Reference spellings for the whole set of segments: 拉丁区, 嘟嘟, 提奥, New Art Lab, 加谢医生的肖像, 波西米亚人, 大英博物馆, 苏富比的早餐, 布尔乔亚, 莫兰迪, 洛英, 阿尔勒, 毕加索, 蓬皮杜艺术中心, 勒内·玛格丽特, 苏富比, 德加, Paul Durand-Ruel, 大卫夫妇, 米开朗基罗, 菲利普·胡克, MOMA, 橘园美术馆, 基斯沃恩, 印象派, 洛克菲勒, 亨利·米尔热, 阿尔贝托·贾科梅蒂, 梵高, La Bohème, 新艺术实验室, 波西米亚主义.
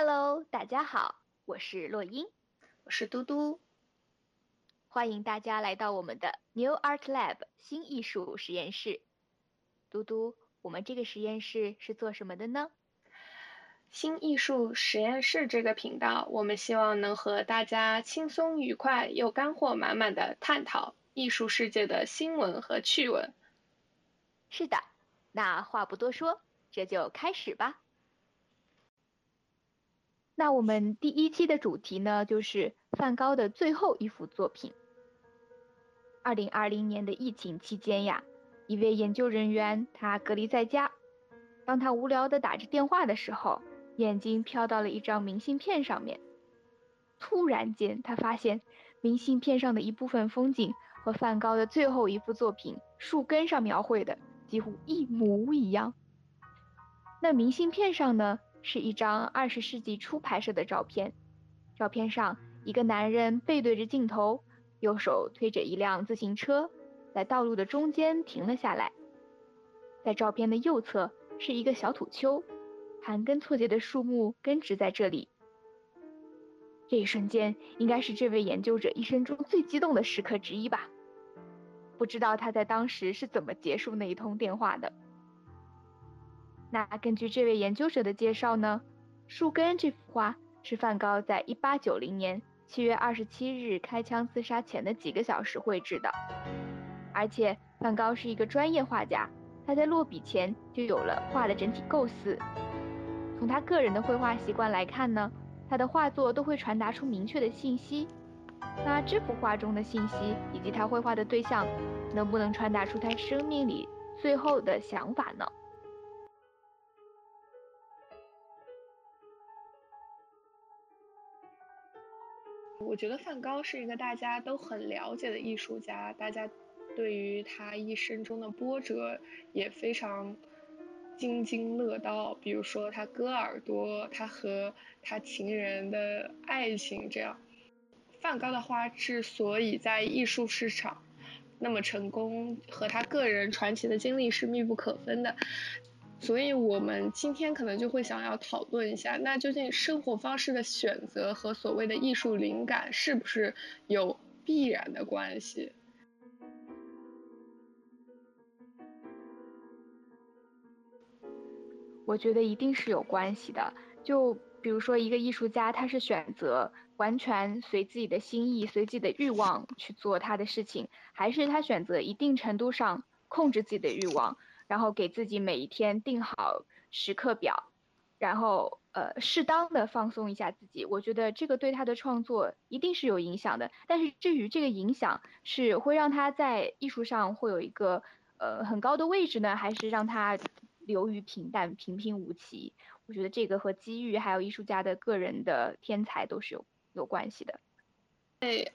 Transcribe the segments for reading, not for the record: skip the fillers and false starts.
Hello， 大家好，我是洛英，我是嘟嘟，欢迎大家来到我们的 New Art Lab 新艺术实验室。嘟嘟，我们这个实验室是做什么的呢？新艺术实验室这个频道，我们希望能和大家轻松愉快又干货满满的探讨艺术世界的新闻和趣闻。是的，那话不多说，这就开始吧。那我们第一期的主题呢，就是梵高的最后一幅作品。2020年的疫情期间呀，一位研究人员他隔离在家，当他无聊地打着电话的时候，眼睛飘到了一张明信片上面。突然间他发现明信片上的一部分风景和梵高的最后一幅作品树根上描绘的几乎一模一样。那明信片上呢，是一张20世纪初拍摄的照片，照片上一个男人背对着镜头，右手推着一辆自行车，在道路的中间停了下来。在照片的右侧是一个小土丘，盘根错节的树木根植在这里。这一瞬间应该是这位研究者一生中最激动的时刻之一吧。不知道他在当时是怎么结束那一通电话的。那根据这位研究者的介绍呢，树根这幅画是梵高在1890年7月27日开枪自杀前的几个小时绘制的。而且梵高是一个专业画家，他在落笔前就有了画的整体构思。从他个人的绘画习惯来看呢，他的画作都会传达出明确的信息。那这幅画中的信息以及他绘画的对象，能不能传达出他生命里最后的想法呢？我觉得梵高是一个大家都很了解的艺术家，大家对于他一生中的波折也非常津津乐道，比如说他割耳朵，他和他情人的爱情这样。梵高的画之所以在艺术市场那么成功，和他个人传奇的经历是密不可分的。所以我们今天可能就会想要讨论一下，那究竟生活方式的选择和所谓的艺术灵感是不是有必然的关系？我觉得一定是有关系的。就比如说一个艺术家，他是选择完全随自己的心意、随自己的欲望去做他的事情，还是他选择一定程度上控制自己的欲望，然后给自己每一天定好时刻表，然后适当的放松一下自己。我觉得这个对他的创作一定是有影响的，但是至于这个影响是会让他在艺术上会有一个很高的位置呢，还是让他流于平淡、平平无奇？我觉得这个和机遇还有艺术家的个人的天才都是有关系的。对，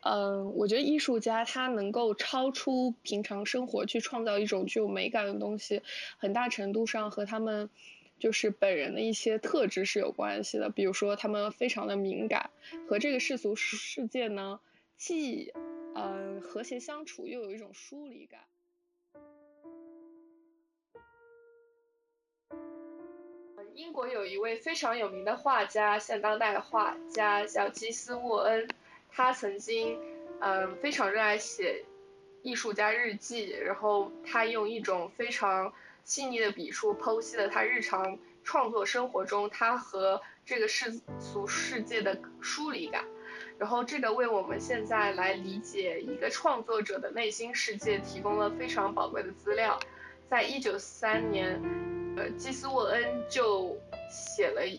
我觉得艺术家他能够超出平常生活去创造一种具有美感的东西，很大程度上和他们就是本人的一些特质是有关系的。比如说他们非常的敏感，和这个世俗世界呢既和谐相处，又有一种疏离感。英国有一位非常有名的画家，现当代画家叫基斯沃恩，他曾经非常热爱写艺术家日记，然后他用一种非常细腻的笔触剖析了他日常创作生活中他和这个世俗世界的疏离感，然后这个为我们现在来理解一个创作者的内心世界提供了非常宝贵的资料。在1943年，基斯沃恩就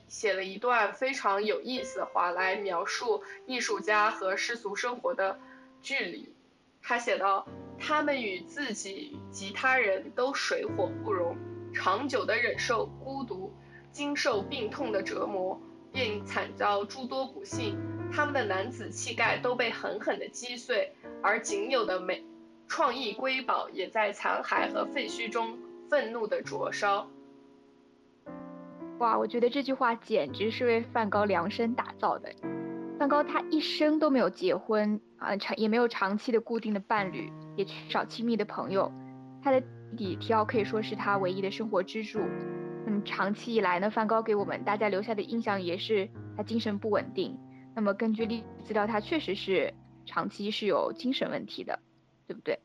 写了一段非常有意思的话来描述艺术家和世俗生活的距离。他写道，他们与自己及他人都水火不容，长久的忍受孤独，经受病痛的折磨，便惨遭诸多不幸，他们的男子气概都被狠狠地击碎，而仅有的美创意瑰宝也在残骸和废墟中愤怒地灼烧。哇，我觉得这句话简直是为梵高量身打造的。梵高他一生都没有结婚也没有长期的固定的伴侣，也缺少亲密的朋友。他的弟弟提奥可以说是他唯一的生活支柱。长期以来呢，梵高给我们大家留下的印象也是他精神不稳定。那么根据资料，他确实是长期是有精神问题的，对不对？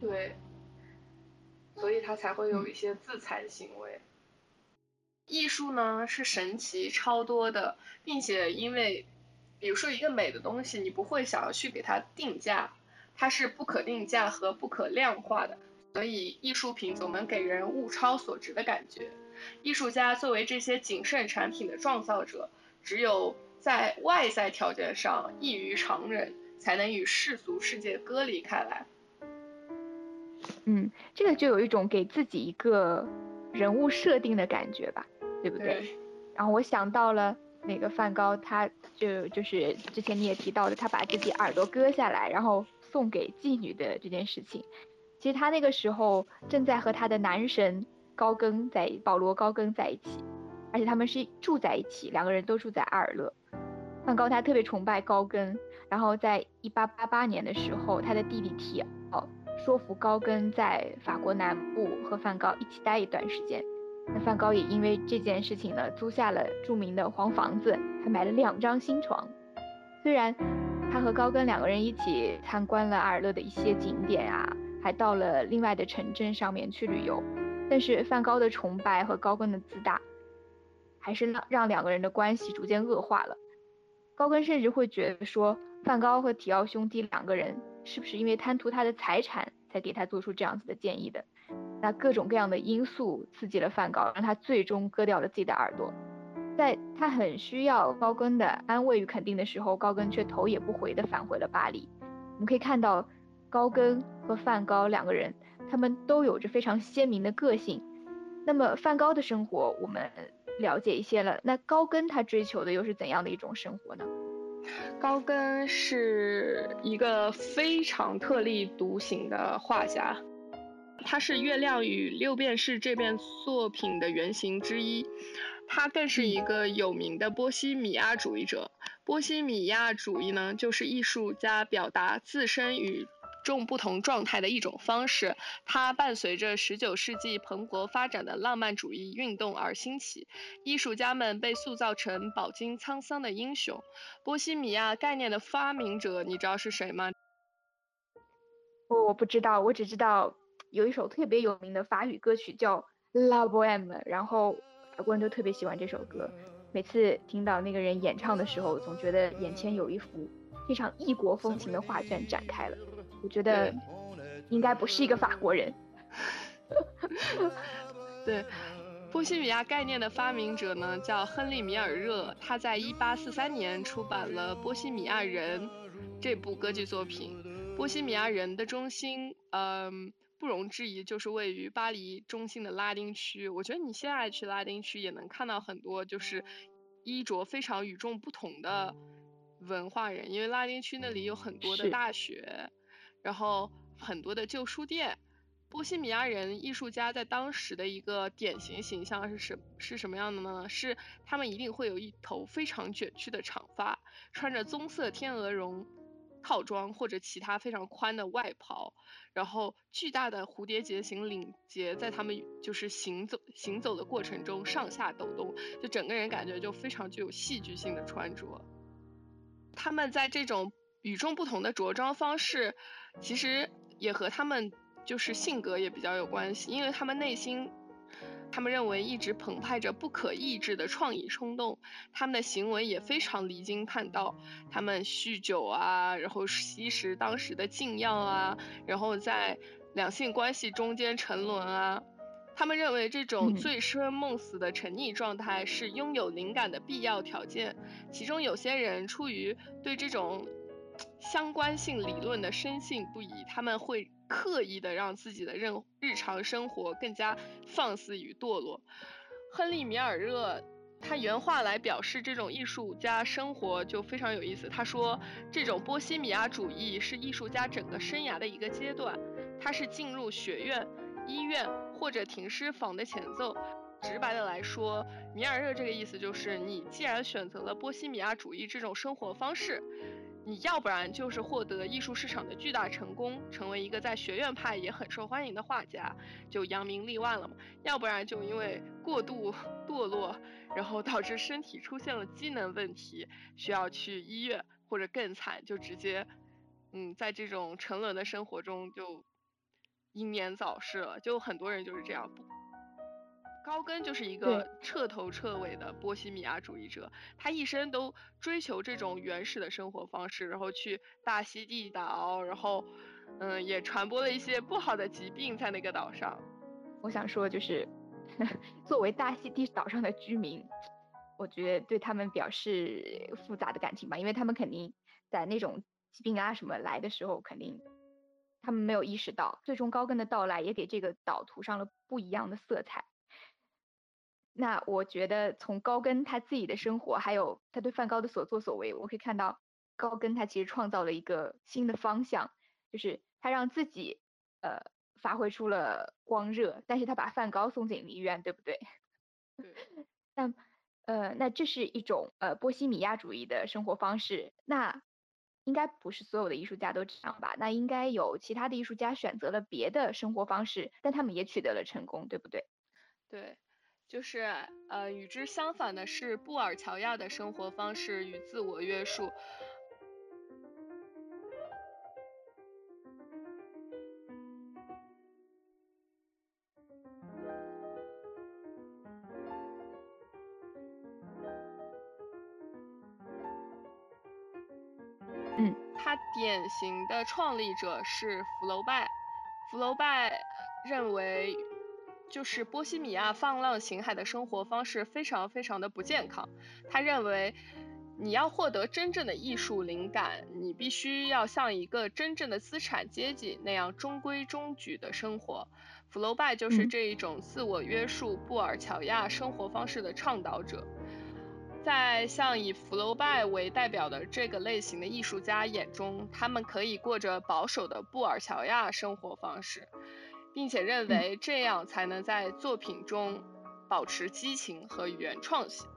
对，所以他才会有一些自残行为。艺术呢是神奇超多的，并且因为比如说一个美的东西，你不会想要去给它定价，它是不可定价和不可量化的，所以艺术品总能给人物超所值的感觉。艺术家作为这些仅剩产品的创造者，只有在外在条件上异于常人，才能与世俗世界割离开来。这个就有一种给自己一个人物设定的感觉吧，对不对？然后我想到了那个梵高，他就是之前你也提到的，他把自己耳朵割下来，然后送给妓女的这件事情。其实他那个时候正在和他的男神保罗高更在一起，而且他们是住在一起，两个人都住在阿尔勒。梵高他特别崇拜高更，然后在1888年的时候，他的弟弟提奥说服高更在法国南部和梵高一起待一段时间。那梵高也因为这件事情呢，租下了著名的黄房子，还买了2张新床。虽然他和高更两个人一起参观了阿尔勒的一些景点啊，还到了另外的城镇上面去旅游，但是梵高的崇拜和高更的自大，还是让两个人的关系逐渐恶化了。高更甚至会觉得说，梵高和提奥兄弟两个人是不是因为贪图他的财产才给他做出这样子的建议的？那各种各样的因素刺激了梵高，让他最终割掉了自己的耳朵。在他很需要高更的安慰与肯定的时候，高更却头也不回地返回了巴黎。我们可以看到，高更和梵高两个人，他们都有着非常鲜明的个性。那么梵高的生活我们了解一些了，那高更他追求的又是怎样的一种生活呢？高更是一个非常特立独行的画家，他是《月亮与六便士》这篇作品的原型之一，他更是一个有名的波西米亚主义者。波西米亚主义呢，就是艺术家表达自身与众不同状态的一种方式，它伴随着19世纪蓬勃发展的浪漫主义运动而兴起，艺术家们被塑造成饱经沧桑的英雄。波西米亚概念的发明者，你知道是谁吗？我不知道，我只知道有一首特别有名的法语歌曲叫 La Bohème， 然后法国人都特别喜欢这首歌，每次听到那个人演唱的时候，总觉得眼前有一幅非常异国风情的画卷展开了。我觉得应该不是一个法国人。对，波西米亚概念的发明者呢，叫亨利·米尔热，他在1843年出版了《波西米亚人》这部歌剧作品。《波西米亚人》的中心，不容置疑就是位于巴黎中心的拉丁区。我觉得你现在去拉丁区也能看到很多就是衣着非常与众不同的文化人，因为拉丁区那里有很多的大学，然后很多的旧书店。波西米亚人艺术家在当时的一个典型形象是什么样的呢？是他们一定会有一头非常卷曲的长发，穿着棕色天鹅绒套装或者其他非常宽的外袍，然后巨大的蝴蝶结型领结在他们就是行走的过程中上下抖动，就整个人感觉就非常具有戏剧性的穿着。他们在这种与众不同的着装方式，其实也和他们就是性格也比较有关系，因为他们内心，他们认为一直澎湃着不可抑制的创意冲动，他们的行为也非常离经叛道，他们酗酒啊，然后吸食当时的禁药啊，然后在两性关系中间沉沦啊。他们认为这种醉生梦死的沉溺状态是拥有灵感的必要条件，其中有些人出于对这种相关性理论的深信不疑，他们会刻意的让自己的日常生活更加放肆与堕落。亨利·米尔热他原话来表示这种艺术家生活就非常有意思，他说这种波西米亚主义是艺术家整个生涯的一个阶段，他是进入学院、医院或者停尸房的前奏。直白的来说，米尔热这个意思就是，你既然选择了波西米亚主义这种生活方式，你要不然就是获得艺术市场的巨大成功，成为一个在学院派也很受欢迎的画家，就扬名立万了嘛；要不然就因为过度堕落，然后导致身体出现了机能问题，需要去医院，或者更惨，就直接，在这种沉沦的生活中就英年早逝了。就很多人就是这样。高更就是一个彻头彻尾的波西米亚主义者，他一生都追求这种原始的生活方式，然后去大溪地岛，然后也传播了一些不好的疾病在那个岛上。我想说就是作为大溪地岛上的居民，我觉得对他们表示复杂的感情吧，因为他们肯定在那种疾病啊什么来的时候，肯定他们没有意识到，最终高更的到来也给这个岛涂上了不一样的色彩。那我觉得从高更他自己的生活，还有他对梵高的所作所为，我可以看到高更他其实创造了一个新的方向，就是他让自己发挥出了光热，但是他把梵高送进医院，对不对？对。那这是一种波西米亚主义的生活方式，那应该不是所有的艺术家都这样吧？那应该有其他的艺术家选择了别的生活方式，但他们也取得了成功，对不对？对。就是与之相反的是布尔乔亚的生活方式与自我约束。他典型的创立者是福楼拜。福楼拜认为，就是波西米亚放浪形骸的生活方式非常非常的不健康。他认为你要获得真正的艺术灵感，你必须要像一个真正的资产阶级那样中规中矩的生活。福楼拜就是这一种自我约束布尔乔亚生活方式的倡导者。在像以福楼拜为代表的这个类型的艺术家眼中，他们可以过着保守的布尔乔亚生活方式，并且认为这样才能在作品中保持激情和原创性。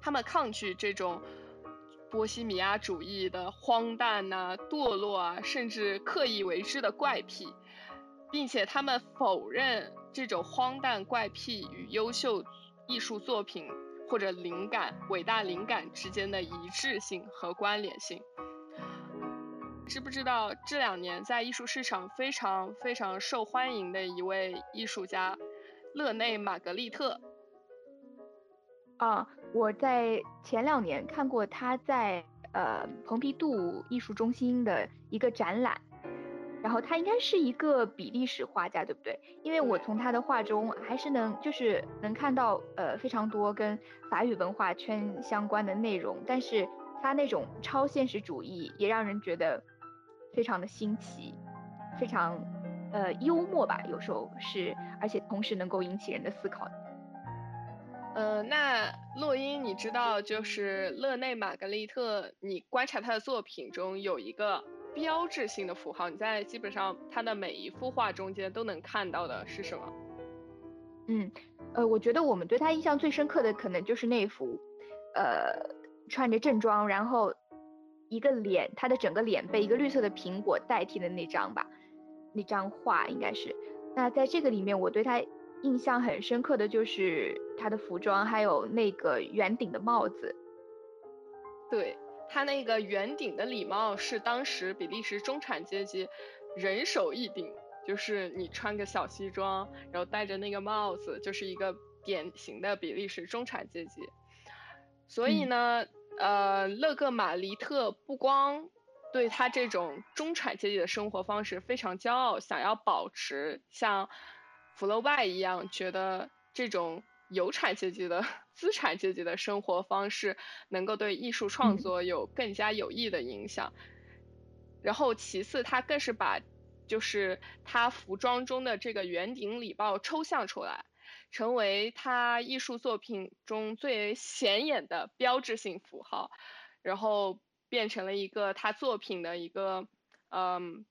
他们抗拒这种波西米亚主义的荒诞啊、堕落啊，甚至刻意为之的怪癖，并且他们否认这种荒诞怪癖与优秀艺术作品或者灵感、伟大灵感之间的一致性和关联性。知不知道这2年在艺术市场非常非常受欢迎的一位艺术家勒内·玛格丽特？我在前2年看过他在蓬皮杜艺术中心的一个展览，然后他应该是一个比利时画家，对不对？因为我从他的画中还是能看到非常多跟法语文化圈相关的内容，但是他那种超现实主义也让人觉得非常的新奇，非常幽默吧，有时候是，而且同时能够引起人的思考。那洛英，你知道就是勒内·玛格丽特，你观察他的作品中有一个标志性的符号，你在基本上他的每一幅画中间都能看到的是什么？我觉得我们对他印象最深刻的可能就是那幅穿着正装，然后一个脸，他的整个脸被一个绿色的苹果代替的那张吧，那张画应该是。那在这个里面，我对他印象很深刻的就是他的服装，还有那个圆顶的帽子。对，他那个圆顶的礼帽是当时比利时中产阶级人手一顶，就是你穿个小西装，然后戴着那个帽子，就是一个典型的比利时中产阶级。所以呢，勒格玛丽特不光对他这种中产阶级的生活方式非常骄傲，想要保持像福楼拜一样，觉得这种有产阶级的资产阶级的生活方式能够对艺术创作有更加有益的影响。然后其次，他更是把就是他服装中的这个圆顶礼帽抽象出来，成为他艺术作品中最显眼的标志性符号，然后变成了一个他作品的一个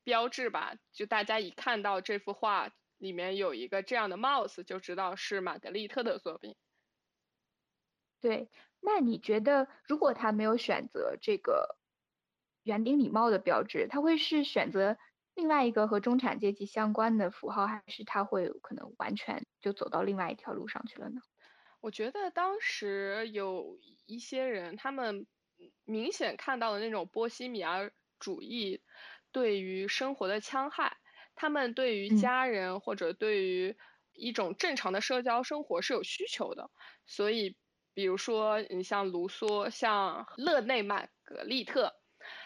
标志吧。就大家一看到这幅画里面有一个这样的帽子，就知道是玛格丽特的作品。对，那你觉得如果他没有选择这个园丁礼貌的标志，他会是选择另外一个和中产阶级相关的符号，还是他会可能完全就走到另外一条路上去了呢？我觉得当时有一些人，他们明显看到了那种波西米亚主义对于生活的戕害，他们对于家人或者对于一种正常的社交生活是有需求的，所以比如说你像卢梭，像勒内玛格丽特，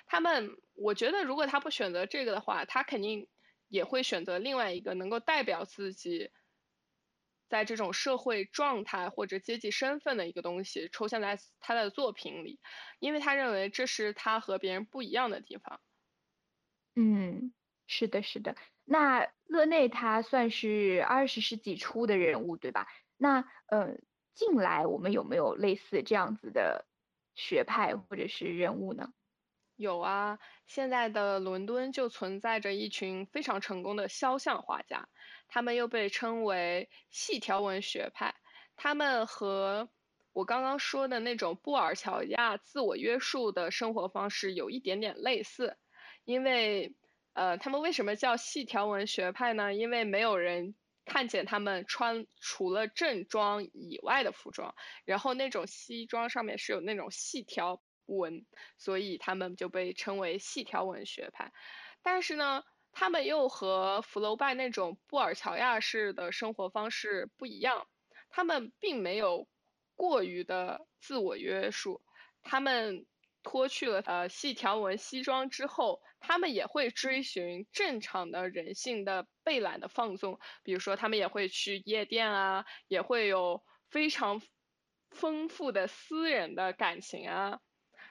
他们，我觉得如果他不选择这个的话，他肯定也会选择另外一个能够代表自己在这种社会状态或者阶级身份的一个东西抽象在他的作品里，因为他认为这是他和别人不一样的地方。嗯，是的是的。那勒内他算是20世纪初的人物对吧？那近来我们有没有类似这样子的学派或者是人物呢？有啊，现在的伦敦就存在着一群非常成功的肖像画家，他们又被称为细条纹学派，他们和我刚刚说的那种布尔乔亚自我约束的生活方式有一点点类似，因为他们为什么叫细条纹学派呢？因为没有人看见他们穿除了正装以外的服装，然后那种西装上面是有那种细条纹，所以他们就被称为细条纹学派。但是呢，他们又和福楼拜那种布尔乔亚式的生活方式不一样，他们并没有过于的自我约束，他们脱去了细条纹西装之后，他们也会追寻正常的人性的惫懒的放纵，比如说他们也会去夜店啊，也会有非常丰富的私人的感情啊，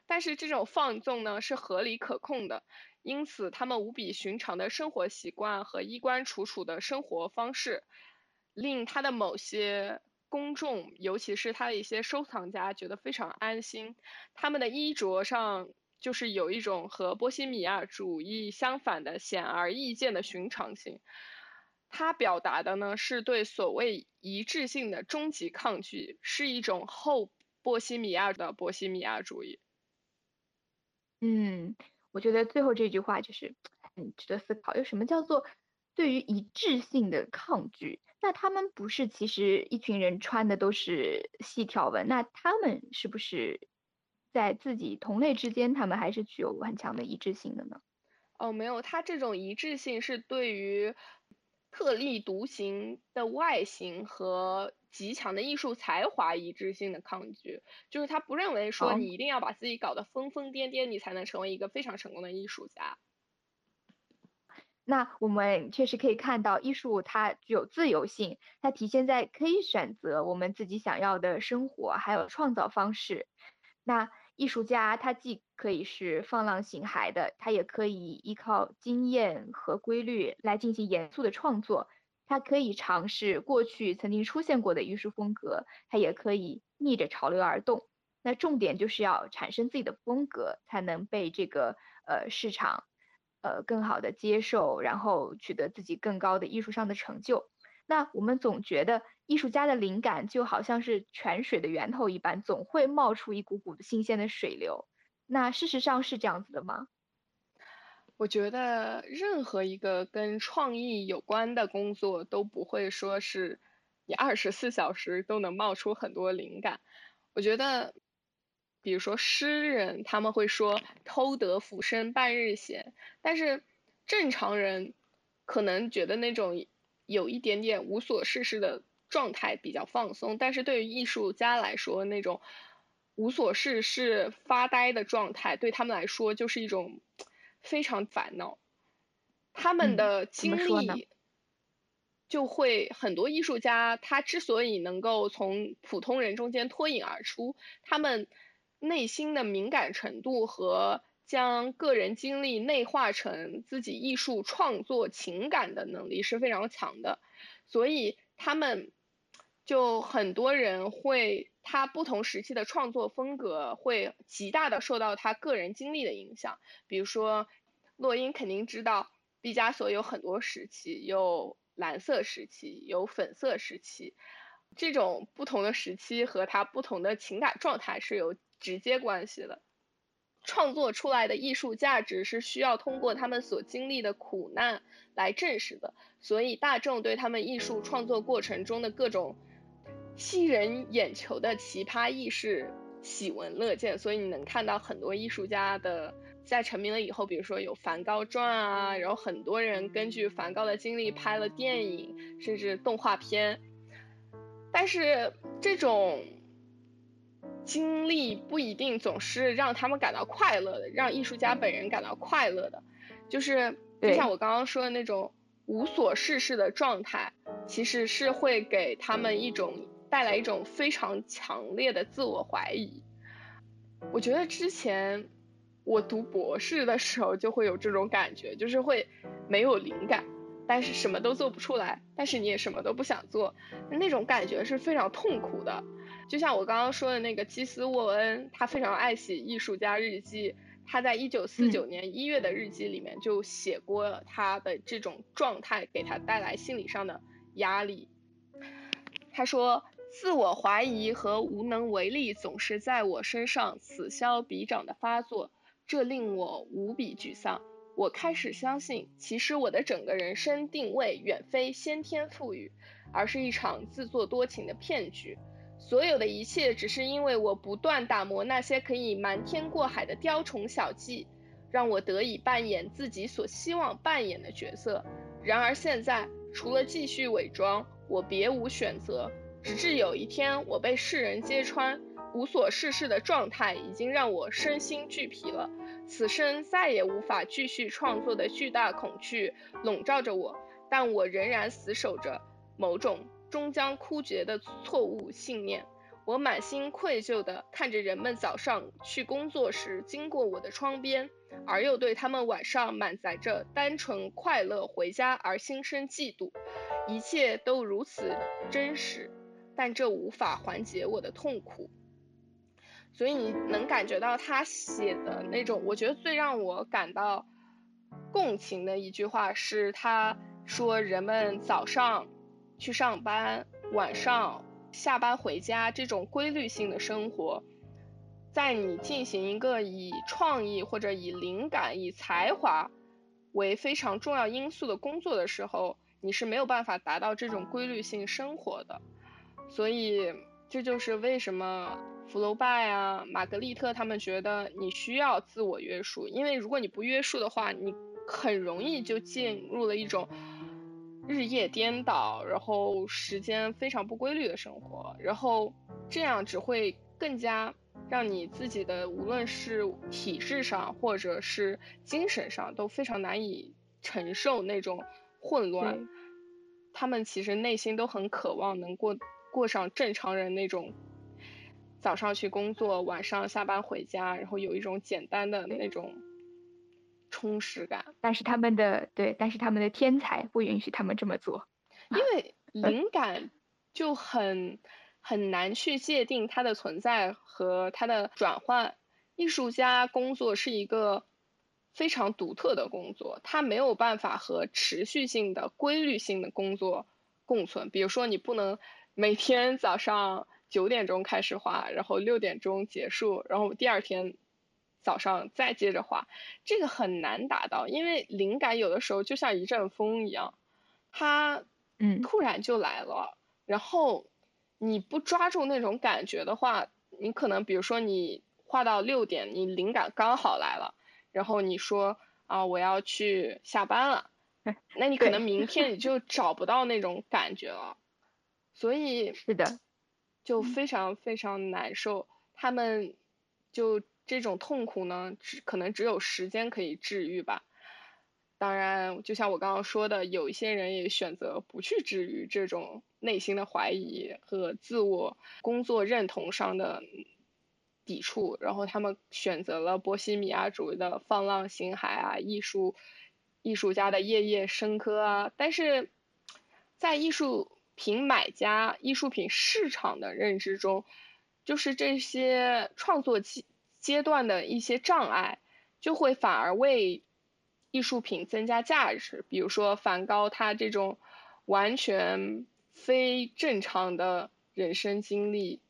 但是这种放纵呢是合理可控的，因此他们无比寻常的生活习惯和衣冠楚楚的生活方式令他的某些公众，尤其是他的一些收藏家觉得非常安心。他们的衣着上就是有一种和波西米亚主义相反的显而易见的寻常性，他表达的呢是对所谓一致性的终极抗拒，是一种后波西米亚的波西米亚主义。嗯，我觉得最后这句话就是很值得思考，有什么叫做对于一致性的抗拒？那他们不是其实一群人穿的都是细条纹，那他们是不是在自己同类之间他们还是具有很强的一致性的呢？哦，没有，他这种一致性是对于特立独行的外形和极强的艺术才华一致性的抗拒，就是他不认为说你一定要把自己搞得疯疯癫癫你才能成为一个非常成功的艺术家。那我们确实可以看到艺术它具有自由性，它体现在可以选择我们自己想要的生活还有创造方式。那艺术家他既可以是放浪形骸的，他也可以依靠经验和规律来进行严肃的创作，他可以尝试过去曾经出现过的艺术风格，他也可以逆着潮流而动。那重点就是要产生自己的风格，才能被这个市场更好的接受，然后取得自己更高的艺术上的成就。那我们总觉得艺术家的灵感就好像是泉水的源头一般，总会冒出一股股的新鲜的水流。那事实上是这样子的吗？我觉得任何一个跟创意有关的工作都不会说是你24小时都能冒出很多灵感。我觉得比如说诗人他们会说偷得俯身半日闲，但是正常人可能觉得那种有一点点无所事事的状态比较放松，但是对于艺术家来说，那种无所事事发呆的状态对他们来说就是一种非常烦恼，他们的经历就会，很多艺术家他之所以能够从普通人中间脱颖而出，他们内心的敏感程度和将个人经历内化成自己艺术创作情感的能力是非常强的，所以他们就很多人会，他不同时期的创作风格会极大的受到他个人经历的影响。比如说洛英肯定知道毕加索有很多时期，有蓝色时期，有粉色时期，这种不同的时期和他不同的情感状态是有直接关系的。创作出来的艺术价值是需要通过他们所经历的苦难来证实的，所以大众对他们艺术创作过程中的各种吸人眼球的奇葩意识喜闻乐见，所以你能看到很多艺术家的在成名了以后，比如说有梵高传啊，然后很多人根据梵高的经历拍了电影甚至动画片。但是这种经历不一定总是让他们感到快乐的，让艺术家本人感到快乐的，就是就像我刚刚说的那种无所事事的状态，其实是会给他们一种带来一种非常强烈的自我怀疑。我觉得之前我读博士的时候就会有这种感觉，就是会没有灵感，但是什么都做不出来，但是你也什么都不想做，那种感觉是非常痛苦的。就像我刚刚说的那个基斯沃恩，他非常爱写艺术家日记，他在1949年1月的日记里面就写过他的这种状态给他带来心理上的压力。他说，自我怀疑和无能为力总是在我身上此消彼长的发作，这令我无比沮丧。我开始相信，其实我的整个人生定位远非先天赋予，而是一场自作多情的骗局。所有的一切只是因为我不断打磨那些可以瞒天过海的雕虫小技，让我得以扮演自己所希望扮演的角色。然而现在，除了继续伪装，我别无选择，直至有一天我被世人揭穿，无所事事的状态已经让我身心俱疲了。此生再也无法继续创作的巨大恐惧笼罩着我，但我仍然死守着某种终将枯竭的错误信念。我满心愧疚地看着人们早上去工作时经过我的窗边，而又对他们晚上满载着单纯快乐回家而心生嫉妒。一切都如此真实，但这无法缓解我的痛苦。所以你能感觉到他写的那种，我觉得最让我感到共情的一句话是他说，人们早上去上班，晚上下班回家，这种规律性的生活，在你进行一个以创意或者以灵感、以才华为非常重要因素的工作的时候，你是没有办法达到这种规律性生活的。所以这就是为什么福楼拜啊、玛格丽特他们觉得你需要自我约束，因为如果你不约束的话，你很容易就进入了一种日夜颠倒，然后时间非常不规律的生活，然后这样只会更加让你自己的无论是体质上或者是精神上都非常难以承受那种混乱。他们其实内心都很渴望能过上正常人那种早上去工作，晚上下班回家，然后有一种简单的那种充实感，但是他们的天才不允许他们这么做，因为灵感就很难去界定它的存在和它的转换。艺术家工作是一个非常独特的工作，它没有办法和持续性的规律性的工作共存。比如说你不能每天早上9点钟开始画，然后6点钟结束，然后第二天早上再接着画，这个很难达到，因为灵感有的时候就像一阵风一样，它突然就来了，然后你不抓住那种感觉的话，你可能比如说你画到6点，你灵感刚好来了，然后你说啊我要去下班了，那你可能明天你就找不到那种感觉了，所以是的，就非常非常难受。他们就这种痛苦呢，可能只有时间可以治愈吧。当然就像我刚刚说的，有一些人也选择不去治愈这种内心的怀疑和自我工作认同上的抵触，然后他们选择了波西米亚主义的放浪形骸啊，艺术家的夜夜笙歌啊。但是在艺术品买家、艺术品市场的认知中，就是这些创作阶段的一些障碍就会反而为艺术品增加价值。比如说梵高他这种完全非正常的人生经历，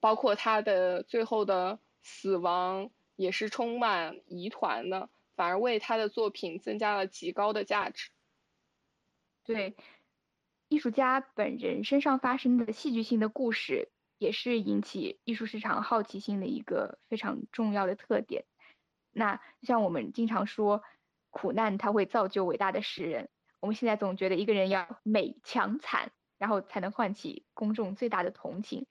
包括他的最后的死亡也是充满疑团的，反而为他的作品增加了极高的价值。对，艺术家本人身上发生的戏剧性的故事也是引起艺术市场好奇心的一个非常重要的特点。那像我们经常说苦难它会造就伟大的诗人，我们现在总觉得一个人要美强惨，然后才能唤起公众最大的同情。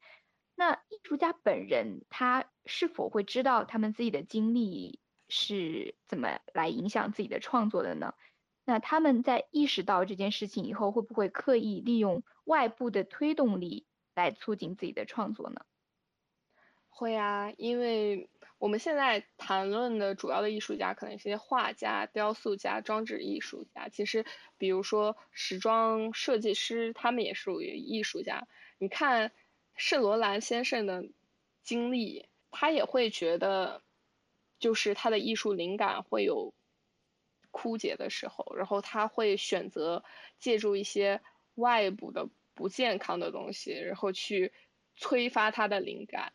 那艺术家本人他是否会知道他们自己的经历是怎么来影响自己的创作的呢？那他们在意识到这件事情以后，会不会刻意利用外部的推动力来促进自己的创作呢？会啊，因为我们现在谈论的主要的艺术家可能是些画家、雕塑家、装置艺术家，其实比如说时装设计师，他们也属于艺术家。你看圣罗兰先生的经历，他也会觉得就是他的艺术灵感会有枯竭的时候，然后他会选择借助一些外部的不健康的东西，然后去催发他的灵感，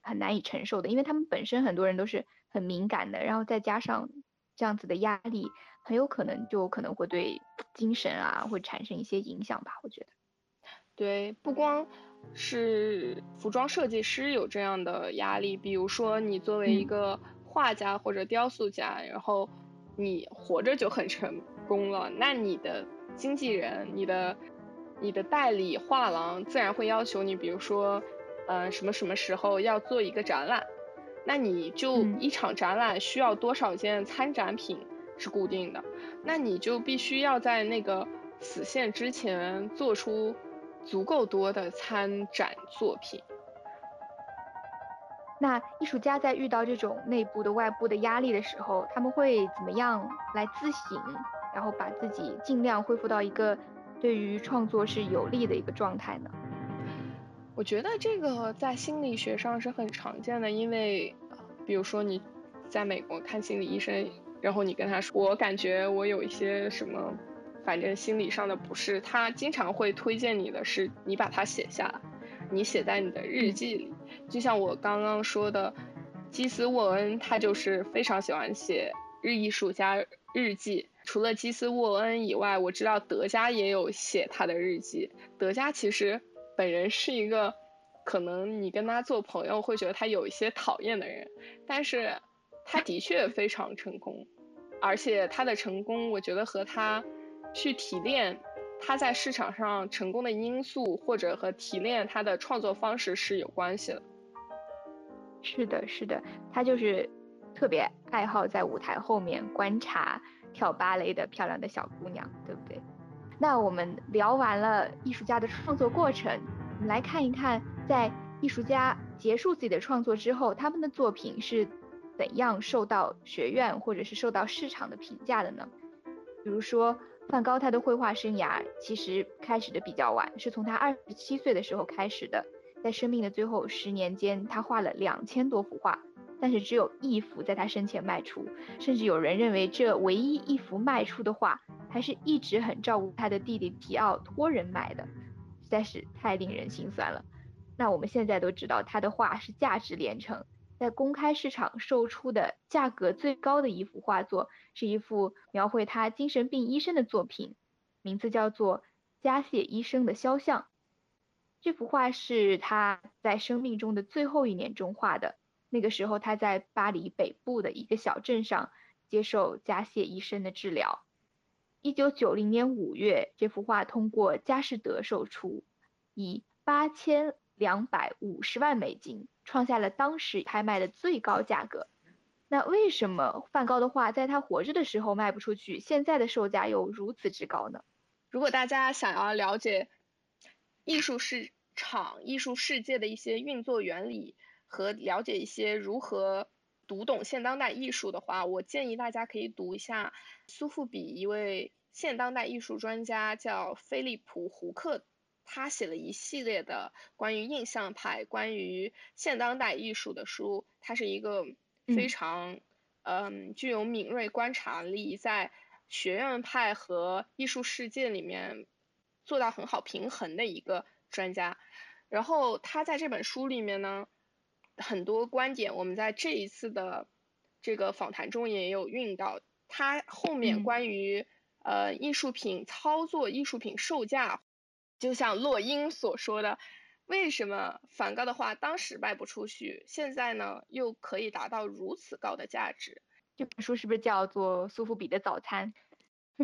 很难以承受的。因为他们本身很多人都是很敏感的，然后再加上这样子的压力，很有可能会对精神啊会产生一些影响吧，我觉得。对，不光是服装设计师有这样的压力，比如说你作为一个画家或者雕塑家，然后你活着就很成功了，那你的经纪人、你的代理画廊自然会要求你，比如说什么时候要做一个展览，那你就一场展览需要多少件参展品是固定的，那你就必须要在那个死线之前做出足够多的参展作品。那艺术家在遇到这种内部的外部的压力的时候，他们会怎么样来自省，然后把自己尽量恢复到一个对于创作是有利的一个状态呢？我觉得这个在心理学上是很常见的，因为比如说你在美国看心理医生，然后你跟他说我感觉我有一些什么反正心理上的不适，他经常会推荐你的是你把它写下来，你写在你的日记里。就像我刚刚说的，基斯沃恩他就是非常喜欢写艺术家日记。除了基斯沃恩以外，我知道德加也有写他的日记。德加其实本人是一个可能你跟他做朋友会觉得他有一些讨厌的人，但是他的确非常成功，而且他的成功我觉得和他去提炼他在市场上成功的因素，或者和提炼他的创作方式是有关系的。是的，是的，他就是特别爱好在舞台后面观察跳芭蕾的漂亮的小姑娘，对不对？那我们聊完了艺术家的创作过程，我们来看一看在艺术家结束自己的创作之后，他们的作品是怎样受到学院或者是受到市场的评价的呢？比如说梵高他的绘画生涯其实开始的比较晚，是从他27岁的时候开始的。在生命的最后10年间，他画了2000多幅画，但是只有1幅在他生前卖出，甚至有人认为这唯一1幅卖出的画还是一直很照顾他的弟弟皮奥托人买的，实在是太令人心酸了。那我们现在都知道他的画是价值连城，在公开市场售出的价格最高的一幅画作是一幅描绘他精神病医生的作品，名字叫做《加谢医生的肖像》。这幅画是他在生命中的最后1年中画的，那个时候他在巴黎北部的一个小镇上接受加谢医生的治疗。1990年5月，这幅画通过佳士得售出，以82,000,000美金创下了当时拍卖的最高价格。那为什么梵高的画在他活着的时候卖不出去，现在的售价又如此之高呢？如果大家想要了解艺术市场、艺术世界的一些运作原理，和了解一些如何读懂现当代艺术的话，我建议大家可以读一下苏富比一位现当代艺术专家叫菲利普·胡克，他写了一系列的关于印象派、关于现当代艺术的书。他是一个非常具有敏锐观察力，在学院派和艺术世界里面做到很好平衡的一个专家。然后他在这本书里面呢，很多观点我们在这一次的这个访谈中也有运到，它后面关于艺术品操作、艺术品售价，就像洛英所说的，为什么梵高的画当时卖不出去，现在呢又可以达到如此高的价值？这本书是不是叫做《苏富比的早餐》？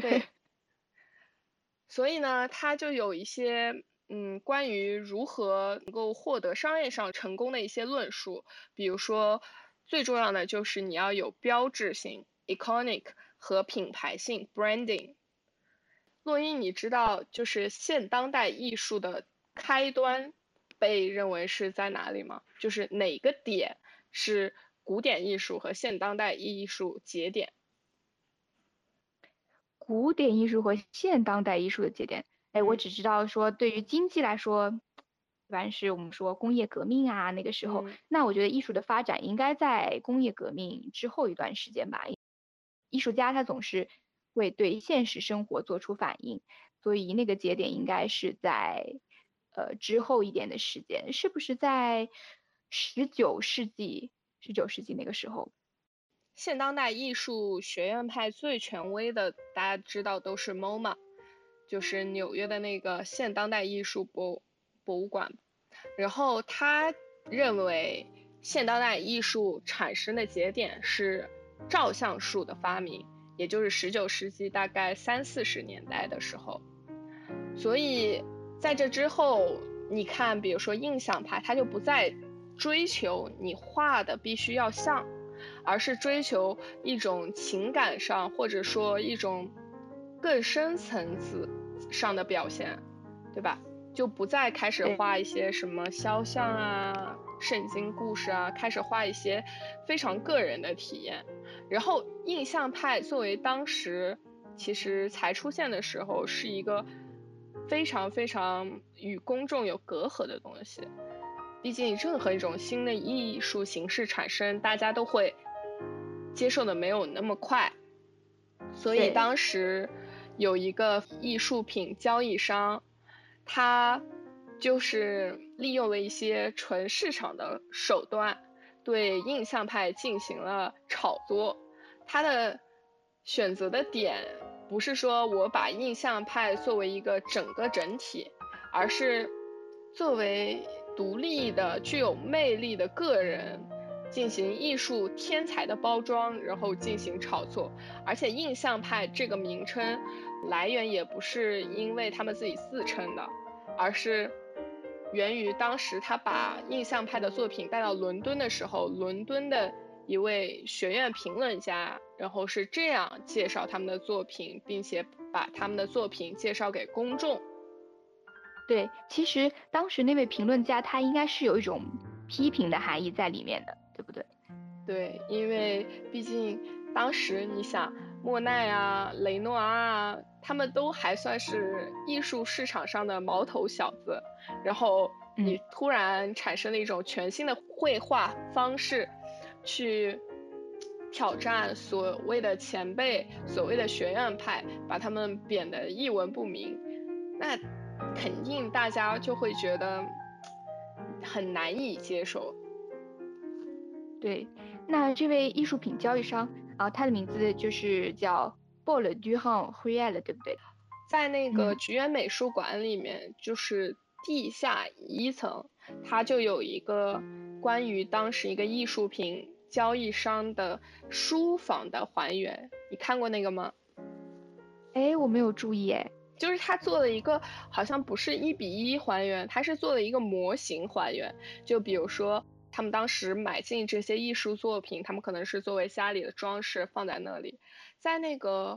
对。所以呢，它就有一些关于如何能够获得商业上成功的一些论述，比如说最重要的就是你要有标志性 iconic 和品牌性 branding。 洛英，你知道就是现当代艺术的开端被认为是在哪里吗？就是哪个点是古典艺术和现当代艺术节点？古典艺术和现当代艺术的节点，我只知道说对于经济来说，一般是我们说工业革命啊，那个时候，那我觉得艺术的发展应该在工业革命之后一段时间吧。艺术家他总是会对现实生活做出反应，所以那个节点应该是在之后一点的时间，是不是在19世纪那个时候？现当代艺术学院派最权威的大家知道都是 MOMA， 就是纽约的那个现当代艺术博物馆，然后他认为现当代艺术产生的节点是照相术的发明，也就是19世纪大概30-40年代的时候。所以在这之后，你看比如说印象派，他就不再追求你画的必须要像，而是追求一种情感上或者说一种更深层次上的表现，对吧？就不再开始画一些什么肖像啊、圣经故事啊，开始画一些非常个人的体验。然后印象派作为当时其实才出现的时候是一个非常非常与公众有隔阂的东西，毕竟任何一种新的艺术形式产生，大家都会接受的没有那么快。所以当时有一个艺术品交易商，他就是利用了一些纯市场的手段对印象派进行了炒作。他的选择的点不是说我把印象派作为一个整个整体，而是作为独立的具有魅力的个人进行艺术天才的包装，然后进行炒作。而且印象派这个名称来源也不是因为他们自己自称的，而是源于当时他把印象派的作品带到伦敦的时候，伦敦的一位学院评论家，然后是这样介绍他们的作品，并且把他们的作品介绍给公众。对，其实当时那位评论家他应该是有一种批评的含义在里面的，对不对？对，因为毕竟当时你想莫奈啊、雷诺阿啊，他们都还算是艺术市场上的毛头小子，然后你突然产生了一种全新的绘画方式，去挑战所谓的前辈、所谓的学院派，把他们贬得一文不名，那肯定大家就会觉得很难以接受。对，那这位艺术品交易商啊，他的名字就是叫 Paul Durand-Ruel， 对不对？在那个橘园美术馆里面，就是地下1层，它就有一个关于当时一个艺术品交易商的书房的还原。你看过那个吗？我没有注意。就是他做了一个好像不是1:1还原，他是做了一个模型还原。就比如说他们当时买进这些艺术作品，他们可能是作为家里的装饰放在那里。在那个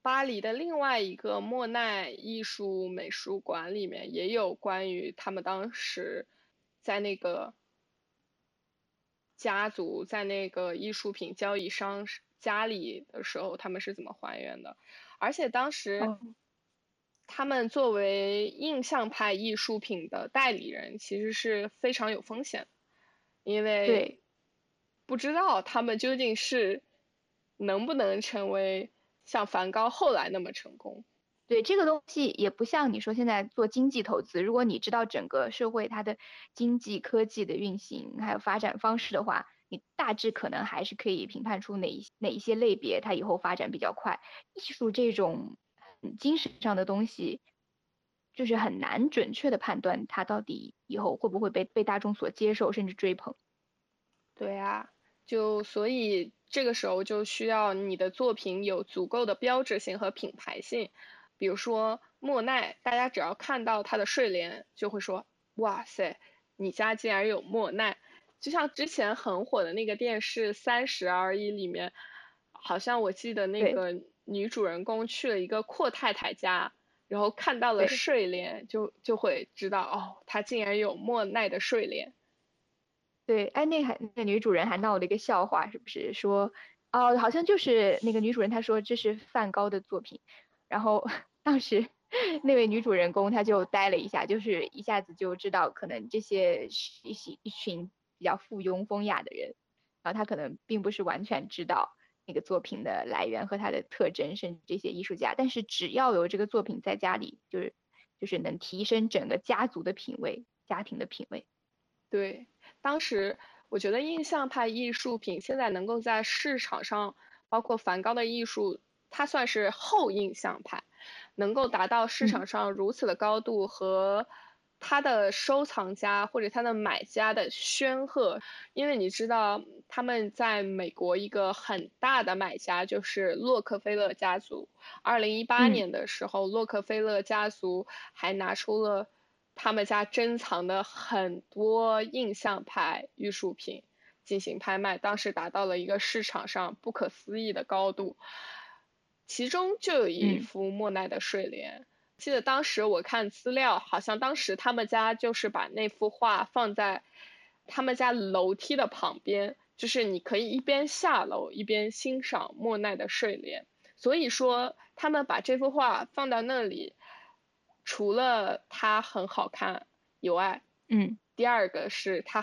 巴黎的另外一个莫奈艺术美术馆里面也有关于他们当时在那个家族，在那个艺术品交易商家里的时候他们是怎么还原的。而且当时他们作为印象派艺术品的代理人其实是非常有风险，因为不知道他们究竟是能不能成为像梵高后来那么成功。对，这个东西也不像你说现在做经济投资，如果你知道整个社会它的经济科技的运行还有发展方式的话，你大致可能还是可以评判出哪一些类别它以后发展比较快。艺术这种精神上的东西，就是很难准确的判断它到底以后会不会被大众所接受甚至追捧。对啊，就所以这个时候就需要你的作品有足够的标志性和品牌性。比如说莫奈，大家只要看到他的睡莲就会说，哇塞，你家竟然有莫奈。就像之前很火的那个电视30而已里面，好像我记得那个女主人公去了一个阔太太家，然后看到了睡莲，就会知道，哦，她竟然有莫奈的睡莲。对，哎，那女主人还闹了一个笑话，是不是说，哦，好像就是那个女主人她说这是梵高的作品，然后当时那位女主人公她就呆了一下，就是一下子就知道可能这些是一群比较附庸风雅的人，然后她可能并不是完全知道那个作品的来源和它的特征，甚至这些艺术家，但是只要有这个作品在家里，就是能提升整个家族的品味，家庭的品味。对，当时我觉得印象派艺术品现在能够在市场上，包括梵高的艺术，它算是后印象派，能够达到市场上如此的高度和他的收藏家或者他的买家的宣赫，因为你知道他们在美国一个很大的买家就是洛克菲勒家族。2018年的时候，洛克菲勒家族还拿出了他们家珍藏的很多印象派艺术品进行拍卖，当时达到了一个市场上不可思议的高度，其中就有一幅莫奈的睡莲。记得当时我看资料，好像当时他们家就是把那幅画放在他们家楼梯的旁边，就是你可以一边下楼一边欣赏莫奈的睡莲。所以说他们把这幅画放到那里，除了它很好看以外，第二个是它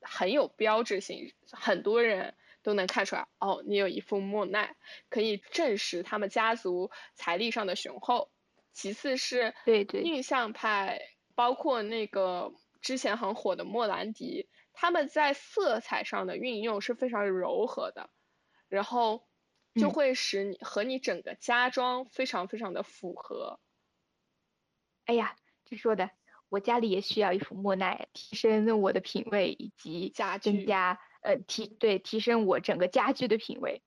很有标志性，很多人都能看出来，哦，你有一幅莫奈，可以证实他们家族财力上的雄厚。其次是印象派，包括那个之前很火的莫兰迪，他们在色彩上的运用是非常柔和的，然后就会使你和你整个家装非常非常的符合。哎呀，这说的，我家里也需要一幅莫奈，提升我的品味以及增加提升我整个家居的品味。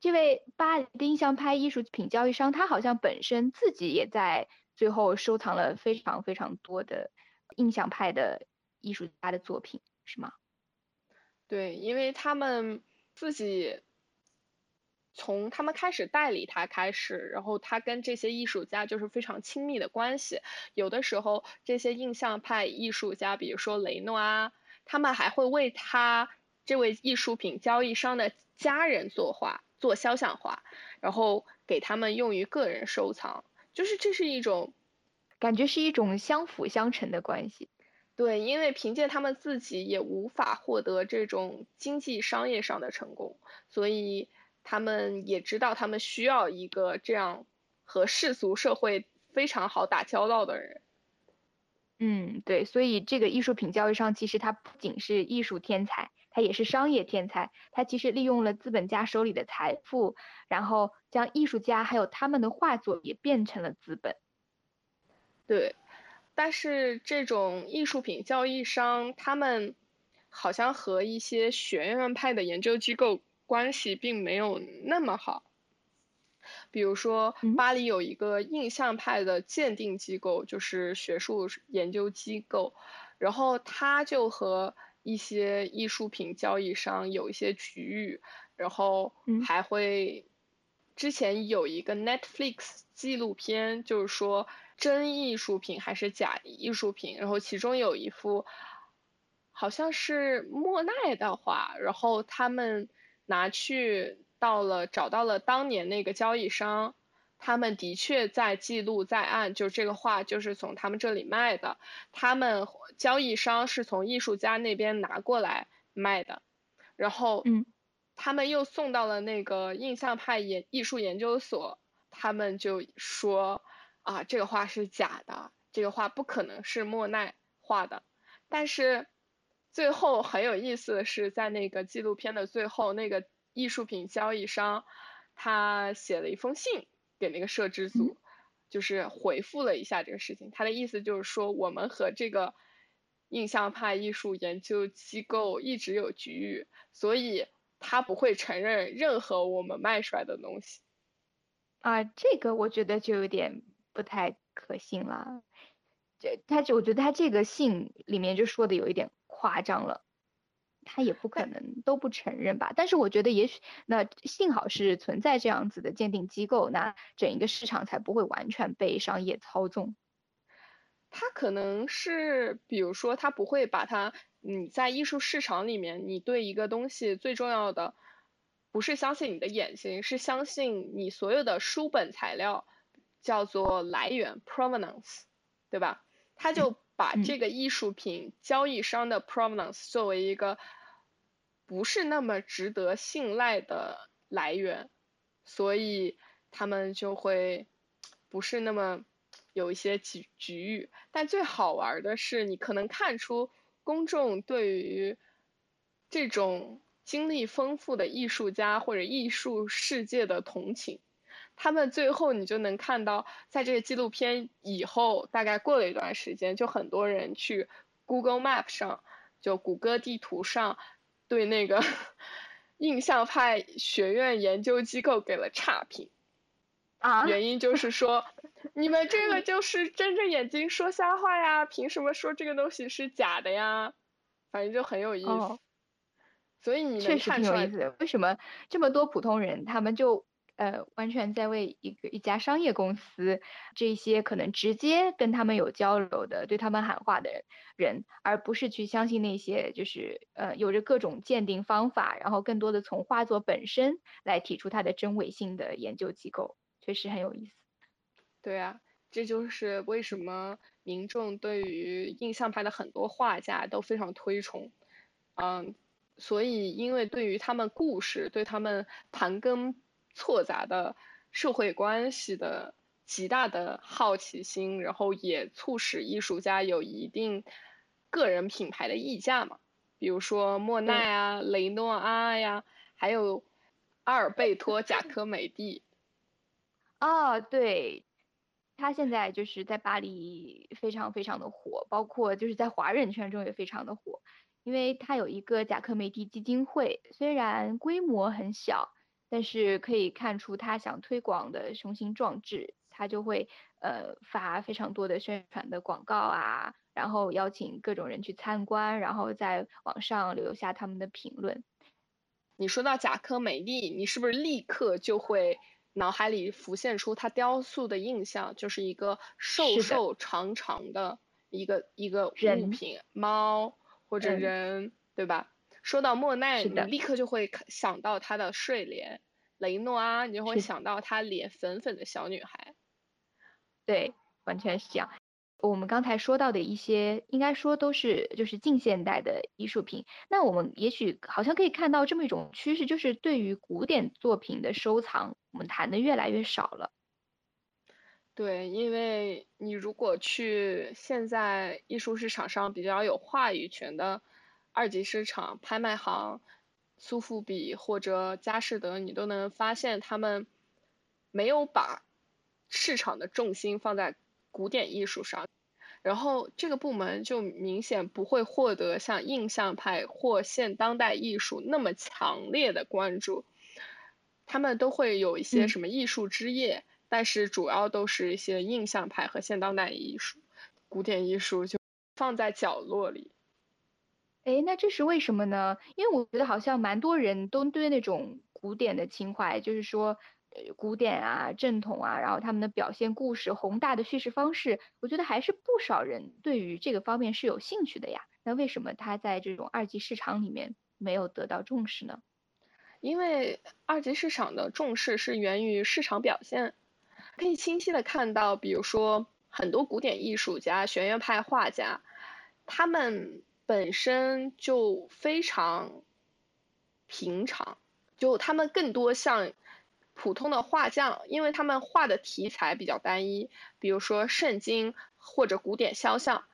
这位巴黎的印象派艺术品交易商，他好像本身自己也在最后收藏了非常非常多的印象派的艺术家的作品，是吗？对，因为他们自己从他们开始代理他开始，然后他跟这些艺术家就是非常亲密的关系。有的时候这些印象派艺术家，比如说雷诺阿，他们还会为他这位艺术品交易商的家人做肖像画，然后给他们用于个人收藏。就是这是一种感觉，是一种相辅相成的关系。对，因为凭借他们自己也无法获得这种经济商业上的成功，所以他们也知道他们需要一个这样和世俗社会非常好打交道的人。对，所以这个艺术品交易商其实他不仅是艺术天才，他也是商业天才。他其实利用了资本家手里的财富，然后将艺术家还有他们的画作也变成了资本。对，但是这种艺术品交易商，他们好像和一些学院派的研究机构关系并没有那么好。比如说巴黎有一个印象派的鉴定机构，就是学术研究机构，然后他就和一些艺术品交易商有一些局域，然后还会之前有一个 Netflix 纪录片，就是说真艺术品还是假艺术品，然后其中有一幅好像是莫奈的画，然后他们找到了当年那个交易商，他们的确在记录在案，就这个画就是从他们这里卖的，他们交易商是从艺术家那边拿过来卖的，然后他们又送到了那个印象派艺术研究所，他们就说啊，这个画是假的，这个画不可能是莫奈画的。但是最后很有意思的是，在那个纪录片的最后，那个艺术品交易商他写了一封信给那个摄制组，就是回复了一下这个事情。他的意思就是说，我们和这个印象派艺术研究机构一直有局域，所以他不会承认任何我们卖出来的东西。啊，这个我觉得就有点不太可信了。我觉得他这个信里面就说的有一点夸张了，他也不可能都不承认吧。但是我觉得也许那幸好是存在这样子的鉴定机构，那整一个市场才不会完全被商业操纵。他可能是比如说他不会把它，你在艺术市场里面，你对一个东西最重要的不是相信你的眼睛，是相信你所有的书本材料叫做来源 provenance， 对吧？他就把这个艺术品交易商的 provenance 作为一个不是那么值得信赖的来源，所以他们就会不是那么有一些局域。但最好玩的是，你可能看出公众对于这种经历丰富的艺术家或者艺术世界的同情。他们最后你就能看到，在这个纪录片以后大概过了一段时间，就很多人去 Google Map 上，就谷歌地图上对那个印象派学院研究机构给了差评。原因就是说，你们这个就是睁着眼睛说瞎话呀，凭什么说这个东西是假的呀？反正就很有意思。所以你能看出来，确实挺有意思的。为什么这么多普通人，他们就完全在为一家商业公司，这些可能直接跟他们有交流的、对他们喊话的人，而不是去相信那些就是有着各种鉴定方法，然后更多的从画作本身来提出它的真伪性的研究机构。确实很有意思。对啊，这就是为什么民众对于印象派的很多画家都非常推崇。所以因为对于他们故事，对他们盘根错杂的社会关系的极大的好奇心，然后也促使艺术家有一定个人品牌的溢价嘛。比如说莫奈啊、雷诺阿呀，还有阿尔贝托·贾科梅蒂。对，他现在就是在巴黎非常非常的火，包括就是在华人圈中也非常的火，因为他有一个贾科梅蒂基金会，虽然规模很小，但是可以看出他想推广的雄心壮志，他就会发非常多的宣传的广告啊，然后邀请各种人去参观，然后在网上留下他们的评论。你说到贾科梅蒂，你是不是立刻就会脑海里浮现出他雕塑的印象，就是一个瘦长长的一个物品，猫或者人，对吧？说到莫奈，你立刻就会想到他的睡莲；雷诺阿，你就会想到他脸粉粉的小女孩。对，完全是这样。我们刚才说到的一些，应该说都是就是近现代的艺术品。那我们也许好像可以看到这么一种趋势，就是对于古典作品的收藏，我们谈的越来越少了。对，因为你如果去现在艺术市场上比较有话语权的二级市场、拍卖行、苏富比或者佳士得，你都能发现他们没有把市场的重心放在古典艺术上，然后这个部门就明显不会获得像印象派或现当代艺术那么强烈的关注。他们都会有一些什么艺术之夜，但是主要都是一些印象派和现当代艺术，古典艺术就放在角落里。那这是为什么呢？因为我觉得好像蛮多人都对那种古典的情怀，就是说古典啊、正统啊，然后他们的表现故事、宏大的叙事方式，我觉得还是不少人对于这个方面是有兴趣的呀。那为什么它在这种二级市场里面没有得到重视呢？因为二级市场的重视是源于市场表现，可以清晰的看到，比如说很多古典艺术家、学院派画家，他们本身就非常平常，就他们更多像普通的画匠，因为他们画的题材比较单一，比如说圣经或者古典肖像，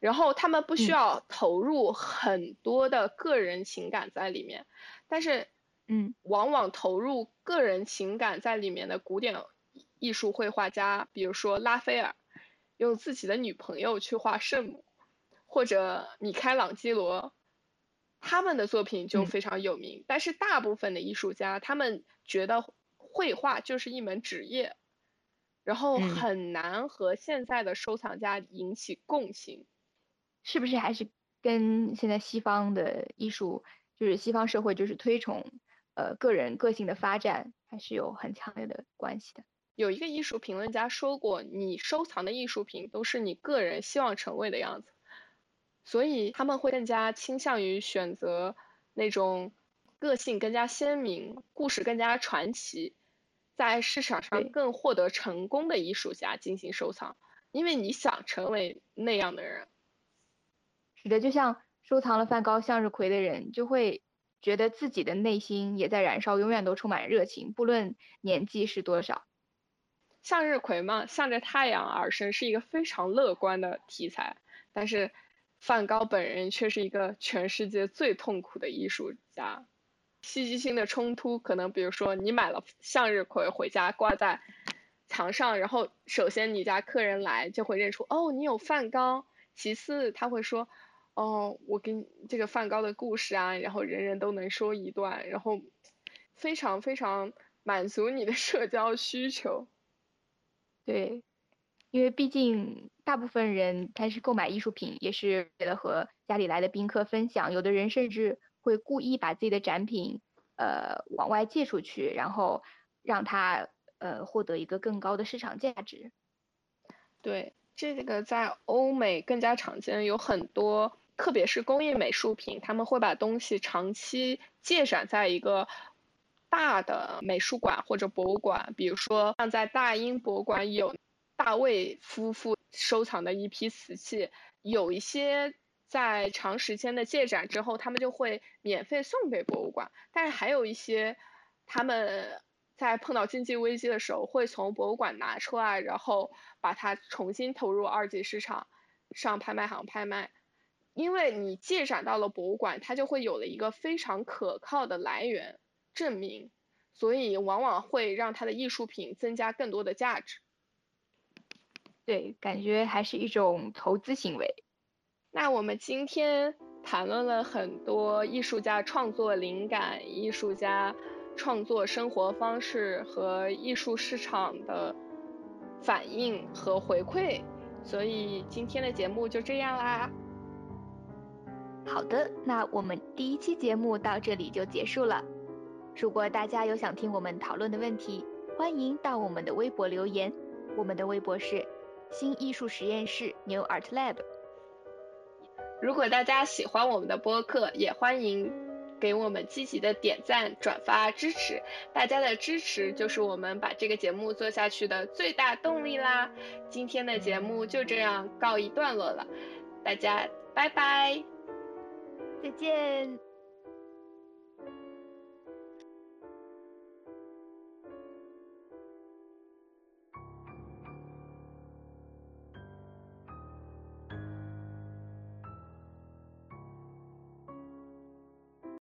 然后他们不需要投入很多的个人情感在里面，但是往往投入个人情感在里面的古典艺术绘画家，比如说拉斐尔用自己的女朋友去画圣母，或者米开朗基罗，他们的作品就非常有名，但是大部分的艺术家他们觉得绘画就是一门职业，然后很难和现在的收藏家引起共情。是不是还是跟现在西方的艺术，就是西方社会就是推崇个人个性的发展还是有很强烈的关系的？有一个艺术评论家说过，你收藏的艺术品都是你个人希望成为的样子，所以他们会更加倾向于选择那种个性更加鲜明、故事更加传奇，在市场上更获得成功的艺术家进行收藏，因为你想成为那样的人。是的，就像收藏了梵高、向日葵的人，就会觉得自己的内心也在燃烧，永远都充满热情，不论年纪是多少。向日葵嘛，向着太阳而生，是一个非常乐观的题材，但是梵高本人却是一个全世界最痛苦的艺术家。戏剧性的冲突可能比如说你买了向日葵回家挂在墙上，然后首先你家客人来就会认出哦你有梵高，其次他会说哦我给你这个梵高的故事啊，然后人人都能说一段，然后非常非常满足你的社交需求。对，因为毕竟大部分人他是购买艺术品也是为了和家里来的宾客分享，有的人甚至会故意把自己的展品往外借出去，然后让它获得一个更高的市场价值。对，这个在欧美更加常见，有很多特别是工业美术品，他们会把东西长期借展在一个大的美术馆或者博物馆，比如说像在大英博物馆有大卫夫妇收藏的一批瓷器，有一些在长时间的借展之后他们就会免费送给博物馆，但是还有一些他们在碰到经济危机的时候会从博物馆拿出来，然后把它重新投入二级市场上拍卖行拍卖。因为你借展到了博物馆，它就会有了一个非常可靠的来源证明，所以往往会让它的艺术品增加更多的价值。对，感觉还是一种投资行为。那我们今天谈论了很多艺术家创作灵感、艺术家创作生活方式和艺术市场的反应和回馈，所以今天的节目就这样啦。好的，那我们第一期节目到这里就结束了。如果大家有想听我们讨论的问题，欢迎到我们的微博留言，我们的微博是新艺术实验室 New Art Lab。 如果大家喜欢我们的播客，也欢迎给我们积极的点赞、转发、支持，大家的支持就是我们把这个节目做下去的最大动力啦。今天的节目就这样告一段落了，大家拜拜，再见。